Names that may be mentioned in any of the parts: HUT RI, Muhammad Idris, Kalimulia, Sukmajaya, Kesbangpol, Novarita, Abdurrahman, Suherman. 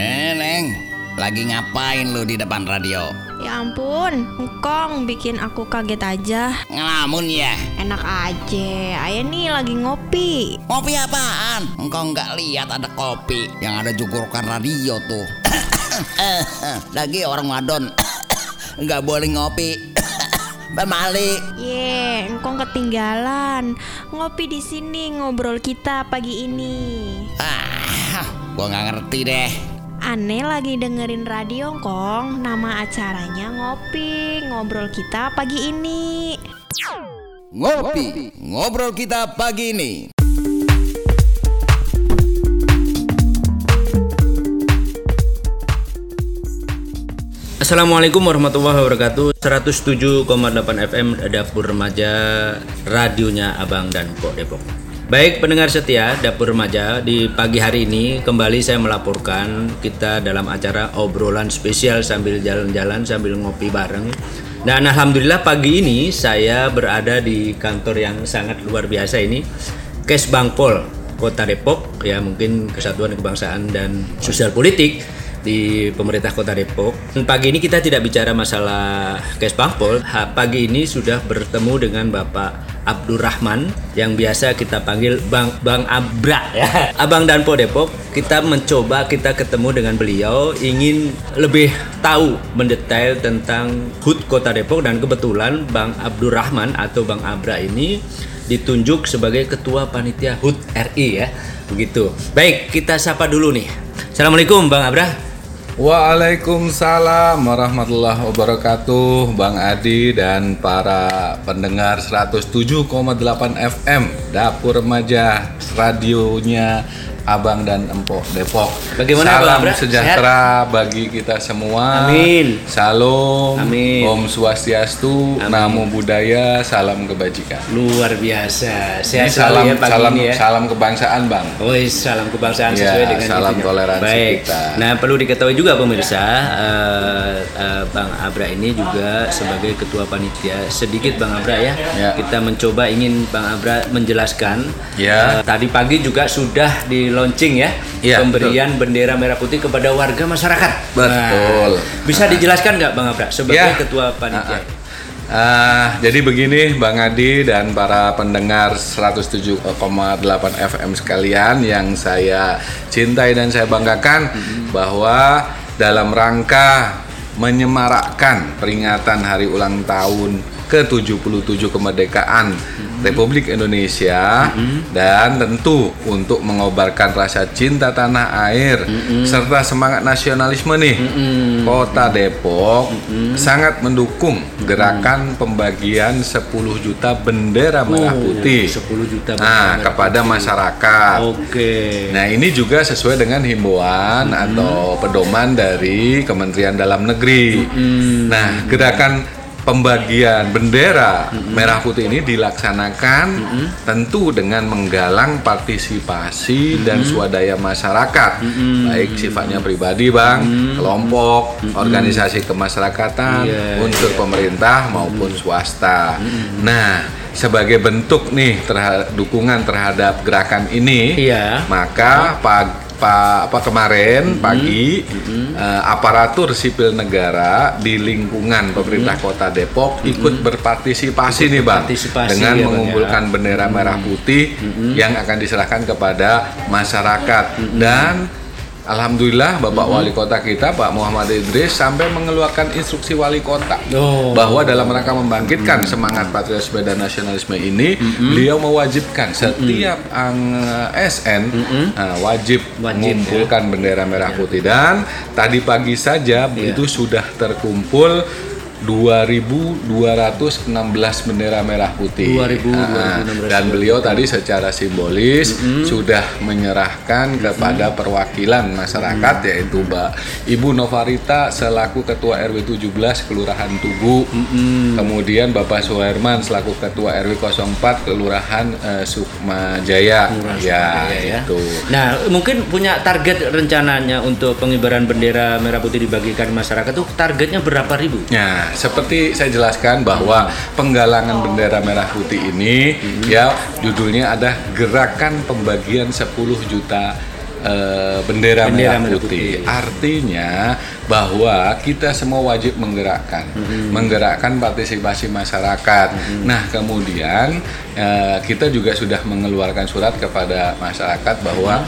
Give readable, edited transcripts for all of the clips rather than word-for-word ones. Neng, lagi ngapain lu di depan radio? Ya ampun, Ngkong bikin aku kaget aja. Ngelamun ya? Enak aja, ayah nih lagi ngopi. Ngopi apaan? Ngkong gak lihat ada kopi. Yang ada jugurukan radio tuh. Lagi orang wadon gak boleh ngopi. Pemali. Ye, Ngkong ketinggalan. Ngopi di sini ngobrol kita pagi ini. Gua nggak ngerti deh. Ane lagi dengerin radio, Ngkong. Nama acaranya ngopi ngobrol kita pagi ini. Ngopi ngobrol kita pagi ini. Assalamualaikum warahmatullahi wabarakatuh. 107,8 FM Dapur Remaja, radionya Abang dan Pok Depok. Baik pendengar setia Dapur Remaja, di pagi hari ini kembali saya melaporkan kita dalam acara obrolan spesial sambil jalan-jalan, sambil ngopi bareng. Dan alhamdulillah pagi ini saya berada di kantor yang sangat luar biasa ini, Kesbangpol, Kota Depok ya, mungkin Kesatuan Kebangsaan dan Sosial Politik di pemerintah Kota Depok. Pagi ini kita tidak bicara masalah Kesbangpol. Pagi ini sudah bertemu dengan Bapak Abdurrahman yang biasa kita panggil Bang Abra ya. Abang dan Po Depok. Kita ketemu dengan beliau, ingin lebih tahu mendetail tentang HUT Kota Depok, dan kebetulan Bang Abdurrahman atau Bang Abra ini ditunjuk sebagai Ketua Panitia HUT RI ya. Begitu. Baik, kita sapa dulu nih. Assalamualaikum Bang Abra. Waalaikumsalam warahmatullahi wabarakatuh, Bang Adi dan para pendengar 107,8 FM Dapur Remaja, radionya Abang dan Empok Depok. Bagaimana, salam Bang sejahtera bagi kita semua. Amin. Salam. Amin. Om Swastiastu. Amin. Namo Buddhaya. Salam kebajikan. Luar biasa. Sehat selalu ya pagi ini ya. Salam kebangsaan, Bang. Oh, salam kebangsaan sesuai dengan salam toleransi kita. Nah, perlu diketahui juga pemirsa, Bang Abra ini juga sebagai ketua panitia. Sedikit Bang Abra ya. Kita mencoba ingin Bang Abra menjelaskan. Tadi pagi juga sudah di launching ya, pemberian betul. Bendera merah putih kepada warga masyarakat. Betul. Bisa dijelaskan nggak Bang Abra sebagai ketua panitia? Jadi begini Bang Adi dan para pendengar 107,8 FM sekalian yang saya cintai dan saya banggakan, bahwa dalam rangka menyemarakkan peringatan hari ulang tahun ke-77 kemerdekaan Republik Indonesia, dan tentu untuk mengobarkan rasa cinta tanah air serta semangat nasionalisme nih, Kota Depok sangat mendukung gerakan pembagian 10 juta bendera merah putih 10 juta bendera kepada masyarakat. Nah, ini juga sesuai dengan himbauan atau pedoman dari Kementerian Dalam Negeri. Nah, gerakan pembagian bendera merah putih ini dilaksanakan tentu dengan menggalang partisipasi dan swadaya masyarakat, baik sifatnya pribadi Bang, kelompok, organisasi kemasyarakatan, unsur pemerintah maupun swasta. Nah, sebagai bentuk nih dukungan terhadap gerakan ini, maka kemarin pagi aparatur sipil negara di lingkungan pemerintah Kota Depok ikut berpartisipasi nih Bang, dengan mengumpulkan bendera merah putih yang akan diserahkan kepada masyarakat. Dan alhamdulillah Bapak Wali Kota kita Pak Muhammad Idris sampai mengeluarkan instruksi Wali Kota bahwa dalam rangka membangkitkan semangat patriotisme dan nasionalisme ini, beliau mewajibkan setiap ASN wajib mengumpulkan bendera merah putih. Dan tadi pagi saja itu sudah terkumpul 2.216 bendera merah putih. 2.216. Dan beliau tadi secara simbolis sudah menyerahkan kepada perwakilan masyarakat, yaitu Ibu Novarita selaku Ketua RW 17 Kelurahan Tugu, kemudian Bapak Suherman selaku Ketua RW 04 Kelurahan Sukmajaya. Itu. Nah, mungkin punya target rencananya untuk pengibaran bendera merah putih dibagikan masyarakat tuh targetnya berapa ribu? Nah, seperti saya jelaskan bahwa penggalangan bendera merah putih ini ya judulnya ada gerakan pembagian 10 juta bendera merah putih. Artinya bahwa kita semua wajib menggerakkan partisipasi masyarakat. Nah, kemudian kita juga sudah mengeluarkan surat kepada masyarakat bahwa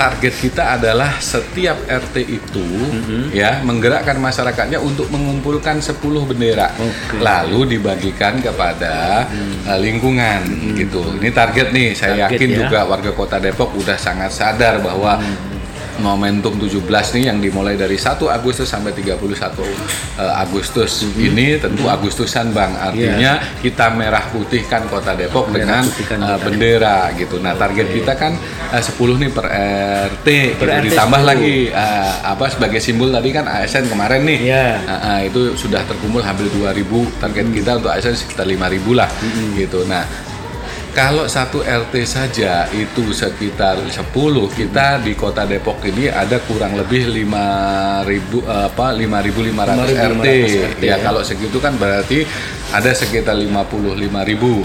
target kita adalah setiap RT itu ya menggerakkan masyarakatnya untuk mengumpulkan 10 bendera, lalu dibagikan kepada lingkungan gitu. Ini target nih, saya yakin ya. Juga warga Kota Depok udah sangat sadar bahwa momentum 17 nih yang dimulai dari 1 Agustus sampai 31 Agustus ini tentu Agustusan, Bang, artinya kita merah putihkan Kota Depok merah dengan bendera gitu. Nah, target kita kan 10 nih per RT gitu, ditambah 10. Lagi sebagai simbol tadi kan ASN kemarin nih itu sudah terkumpul hampir 2.000, target kita untuk ASN sekitar 5.000 lah gitu. Nah, kalau satu RT saja itu sekitar 10, kita di Kota Depok ini ada kurang lebih 5.500 RT. Ya, kalau segitu kan berarti ada sekitar 55.000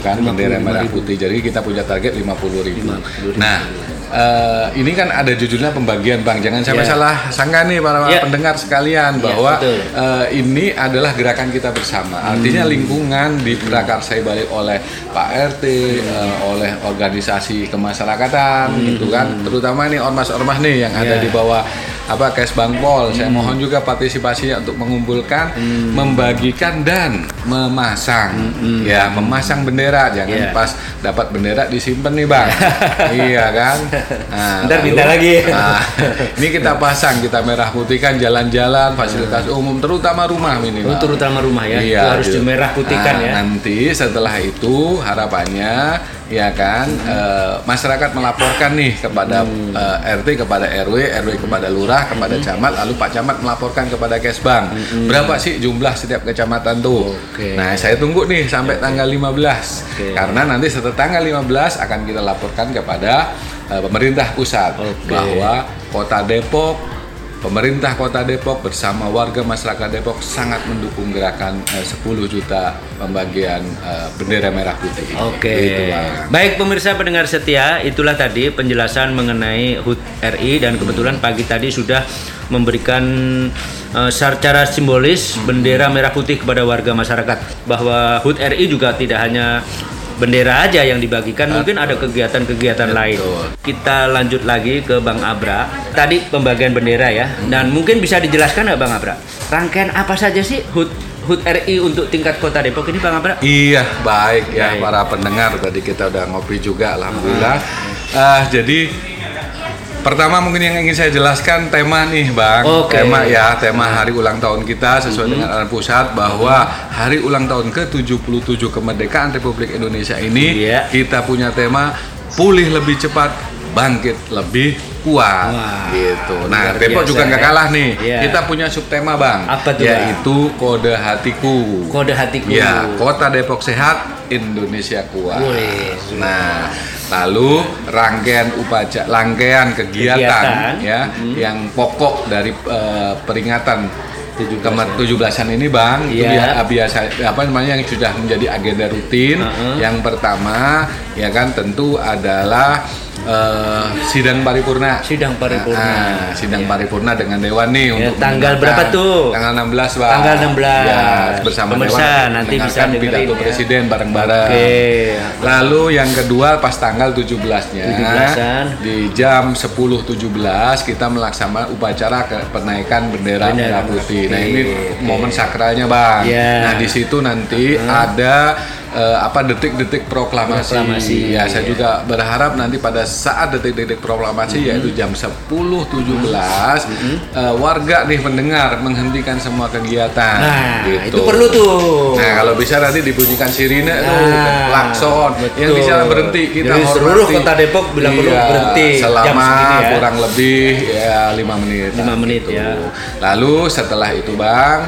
kan bendera merah putih. Jadi kita punya target 50.000. Nah, ini kan ada judulnya pembagian, Bang. Jangan sampai salah sangka nih para pendengar sekalian bahwa ini adalah gerakan kita bersama. Artinya lingkungan diprakarsai balik oleh Pak RT, oleh organisasi kemasyarakatan gitu kan. Terutama nih ormas-ormas nih yang ada di bawah Kesbangpol. Saya mohon juga partisipasinya untuk mengumpulkan, membagikan dan memasang. Ya, memasang bendera. Jangan pas dapat bendera disimpan nih, Bang. Iya kan? Ntar minta lagi. Ini kita pasang, kita merah putihkan jalan-jalan, fasilitas umum, terutama rumah minimal. Terutama rumah ya. Iya, itu harus dimerah putihkan ya. Nanti setelah itu harapannya masyarakat melaporkan nih kepada RT, kepada RW kepada lurah, kepada camat, lalu Pak Camat melaporkan kepada Kesbang. Berapa sih jumlah setiap kecamatan tuh? Nah, saya tunggu nih sampai tanggal 15. Karena nanti setelah tanggal 15 akan kita laporkan kepada pemerintah pusat bahwa Pemerintah Kota Depok bersama warga masyarakat Depok sangat mendukung gerakan 10 juta pembagian bendera merah putih. Oke. Baik pemirsa pendengar setia, itulah tadi penjelasan mengenai HUT RI dan kebetulan pagi tadi sudah memberikan secara simbolis bendera merah putih kepada warga masyarakat bahwa HUT RI juga tidak hanya bendera aja yang dibagikan, mungkin ada kegiatan-kegiatan lain. Kita lanjut lagi ke Bang Abra. Tadi pembagian bendera ya. Dan mungkin bisa dijelaskan nggak, Bang Abra, rangkaian apa saja sih HUT RI untuk tingkat Kota Depok ini, Bang Abra? Iya, baik ya para pendengar. Tadi kita udah ngopi juga, alhamdulillah. Jadi pertama mungkin yang ingin saya jelaskan tema nih, Bang. Tema hari ulang tahun kita sesuai dengan arahan pusat bahwa hari ulang tahun ke-77 kemerdekaan Republik Indonesia ini kita punya tema pulih lebih cepat, bangkit lebih kuat. Gitu. Nah, Depok juga nggak kalah nih. Kita punya subtema, Bang. Apa tuh, yaitu kode hatiku. Kode hatiku. Ya, Kota Depok sehat, Indonesia kuat. Nah, lalu rangkaian kegiatan yang pokok dari peringatan 17-an ini, Bang, itu biasa yang sudah menjadi agenda rutin. Yang pertama tentu adalah sidang paripurna. Paripurna dengan dewan nih untuk tanggal berapa tuh? Tanggal 16, Bang. Tanggal 16. Ya, bersama pemirsa nanti bisa dengerin pidato presiden bareng-bareng. Lalu yang kedua pas tanggal 17-nya. 17-an. Di jam 10.17 kita melaksanakan upacara penaikan bendera merah putih. Nah, ini momen sakralnya, Bang. Nah, di situ nanti ada detik-detik proklamasi. Ya, saya juga berharap nanti pada saat detik-detik proklamasi yaitu jam 10.17 warga nih pendengar menghentikan semua kegiatan. Nah, gitu. Itu perlu tuh. Nah, kalau bisa nanti dibunyikan sirine klakson yang bisa berhenti kita. Jadi, hormati seluruh Kota Depok bila perlu berhenti selama kurang lebih 5 menit. Lalu setelah itu, Bang,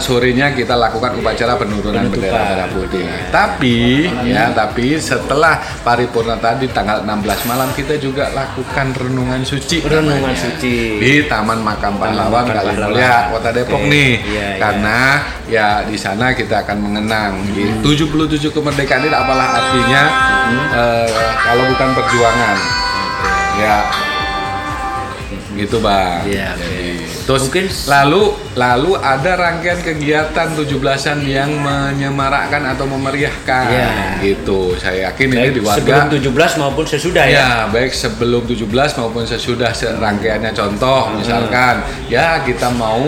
sorenya kita lakukan upacara penurunan bendera merah putih. Tapi tapi setelah paripurna tadi tanggal 16 malam kita juga lakukan renungan suci. Renungan suci di Taman Makam Pahlawan Kalimulia, Kota Depok nih. Iya, karena di sana kita akan mengenang 77 kemerdekaan ini, apalah artinya kalau bukan perjuangan. Gitu bang. Terus mungkin lalu ada rangkaian kegiatan 17-an yang menyemarakkan atau memeriahkan gitu. Saya yakin baik ini di warga sebelum 17 maupun sesudah baik sebelum 17 maupun sesudah rangkaiannya. Contoh misalkan kita mau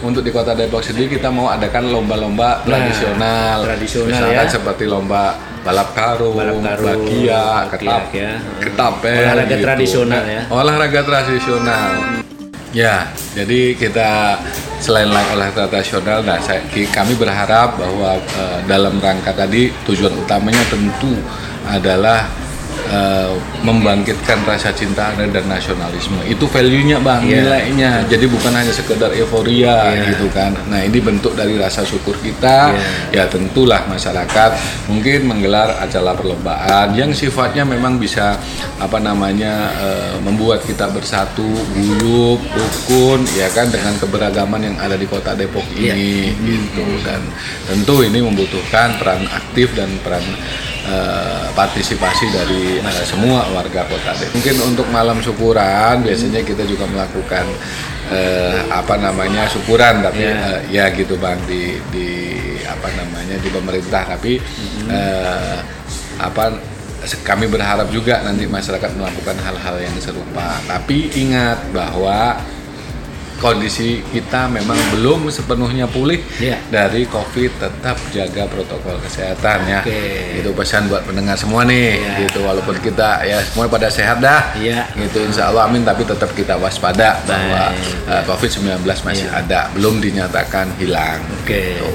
untuk di Kota Depok sendiri kita mau adakan lomba-lomba tradisional misalkan seperti lomba balap karung, bakia, ketapel, olahraga gitu. Tradisional olahraga tradisional. Jadi kita selain olahraga tradisional, kami berharap bahwa dalam rangka tadi tujuan utamanya tentu adalah membangkitkan rasa cinta dan nasionalisme. Itu value-nya bang, nilainya. Jadi bukan hanya sekedar euforia gitu kan. Nah ini bentuk dari rasa syukur kita. Ya tentulah masyarakat mungkin menggelar acara perlombaan yang sifatnya memang bisa membuat kita bersatu, guyub, rukun, dengan keberagaman yang ada di Kota Depok ini gitu. Dan tentu ini membutuhkan peran aktif dan peran partisipasi dari semua warga Kota Depok. Mungkin untuk malam syukuran biasanya kita juga melakukan syukuran tapi gitu bang di pemerintah tapi kami berharap juga nanti masyarakat melakukan hal-hal yang serupa. Tapi ingat bahwa kondisi kita memang belum sepenuhnya pulih dari COVID, tetap jaga protokol kesehatan Itu pesan buat pendengar semua nih gitu. Walaupun kita semua pada sehat dah gitu, insya Allah amin, tapi tetap kita waspada bahwa COVID-19 masih ada, belum dinyatakan hilang gitu.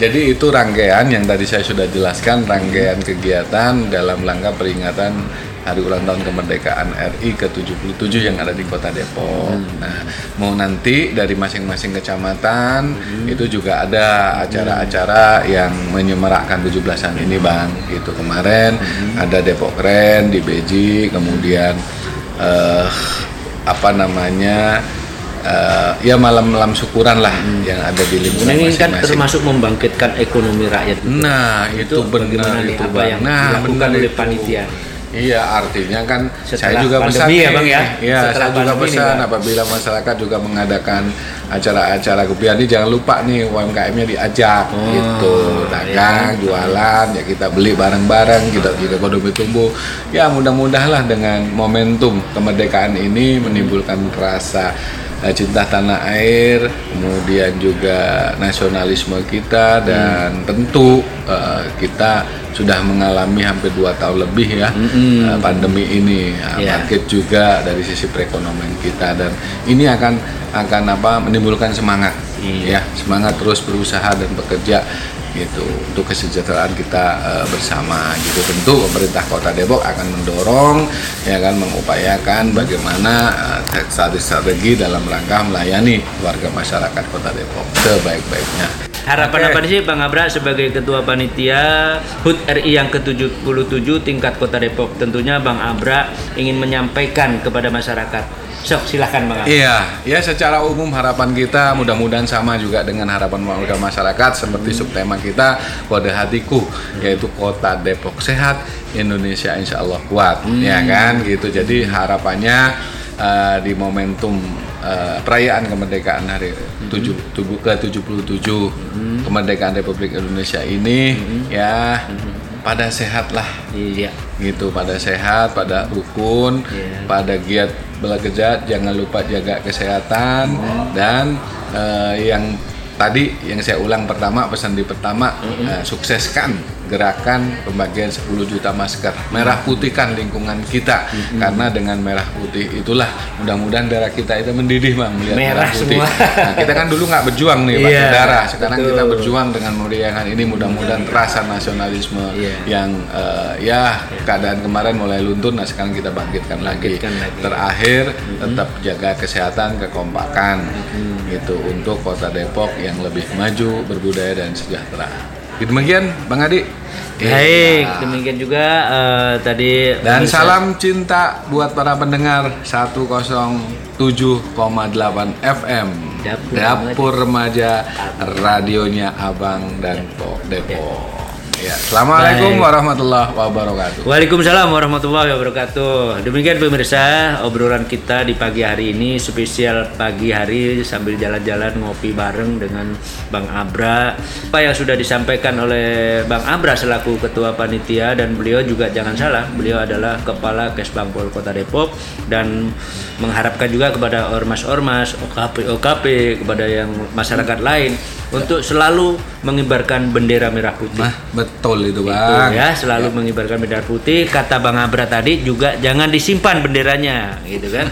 Jadi itu rangkaian yang tadi saya sudah jelaskan, rangkaian kegiatan dalam rangka peringatan Hari Ulang Tahun Kemerdekaan RI ke-77 yang ada di Kota Depok. Nah, mau nanti dari masing-masing kecamatan itu juga ada acara-acara yang menyemarakkan 17-an ini bang. Itu kemarin ada Depok Keren di Beji, kemudian malam-malam syukuran lah yang ada di lingkungan masing-masing. Ini kan termasuk membangkitkan ekonomi rakyat. Gitu. Nah, itu benar itu bang. Nah, benar oleh panitia. Iya, artinya kan setelah saya juga pesan saya juga pesan apabila masyarakat juga mengadakan acara-acara kegiatan, jangan lupa nih UMKM-nya diajak gitu. Dagang, jualan, kita beli bareng-bareng, kita juga ekonomi tumbuh. Ya, mudah-mudahlah dengan momentum kemerdekaan ini menimbulkan rasa cinta tanah air, kemudian juga nasionalisme kita dan tentu kita sudah mengalami hampir 2 tahun lebih pandemi ini. Market juga dari sisi perekonomian kita dan ini akan menimbulkan semangat semangat terus berusaha dan bekerja gitu untuk kesejahteraan kita bersama gitu. Tentu pemerintah Kota Depok akan mendorong mengupayakan bagaimana strategi dalam rangka melayani warga masyarakat Kota Depok sebaik-baiknya. Harapan apa sih Bang Abra sebagai ketua panitia HUT RI yang ke-77 tingkat Kota Depok? Tentunya Bang Abra ingin menyampaikan kepada masyarakat. Sok, silahkan Bang. Iya, secara umum harapan kita mudah-mudahan sama juga dengan harapan warga masyarakat seperti subtema kita Kode Hatiku, yaitu Kota Depok Sehat, Indonesia Insya Allah Kuat. Gitu. Jadi harapannya di momentum perayaan kemerdekaan hari ke-77 kemerdekaan Republik Indonesia ini pada sehat lah. Gitu, pada sehat, pada rukun, pada giat belajar, jangan lupa jaga kesehatan dan yang tadi yang saya ulang pertama, pesan di pertama, sukseskan gerakan pembagian 10 juta masker, merah putihkan lingkungan kita, karena dengan merah putih itulah mudah-mudahan darah kita itu mendidih, Bang, melihat merah putih. Nah, kita kan dulu nggak berjuang nih pakai darah, sekarang kita berjuang dengan meriahkan ini, mudah-mudahan terasa nasionalisme yang keadaan kemarin mulai luntur, nah sekarang kita bangkitkan lagi. Terakhir tetap jaga kesehatan, kekompakan gitu untuk Kota Depok yang lebih maju, berbudaya dan sejahtera. Demikian Bang Adi. Baik, demikian juga tadi. Dan salam cinta buat para pendengar 107,8 FM Dapur Remaja, radionya Abang dan Depok. Ya, assalamualaikum warahmatullahi wabarakatuh. Waalaikumsalam warahmatullahi wabarakatuh. Demikian pemirsa obrolan kita di pagi hari ini, spesial pagi hari sambil jalan-jalan ngopi bareng dengan Bang Abra. Apa yang sudah disampaikan oleh Bang Abra selaku ketua panitia, dan beliau juga jangan salah, beliau adalah kepala Kesbangpol Kota Depok, dan mengharapkan juga kepada ormas-ormas, OKP, kepada yang masyarakat lain untuk selalu mengibarkan bendera merah putih. Nah, betul itu, Bang. Itu, ya, selalu mengibarkan bendera putih. Kata Bang Abra tadi juga jangan disimpan benderanya, gitu kan.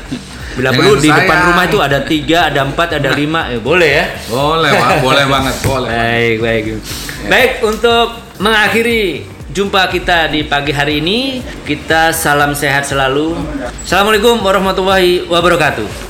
Bila perlu di depan rumah itu ada 3, ada 4, ada 5, boleh ya? Boleh, Bang. Boleh banget, boleh. Baik. Baik, untuk mengakhiri jumpa kita di pagi hari ini, kita salam sehat selalu. Assalamualaikum warahmatullahi wabarakatuh.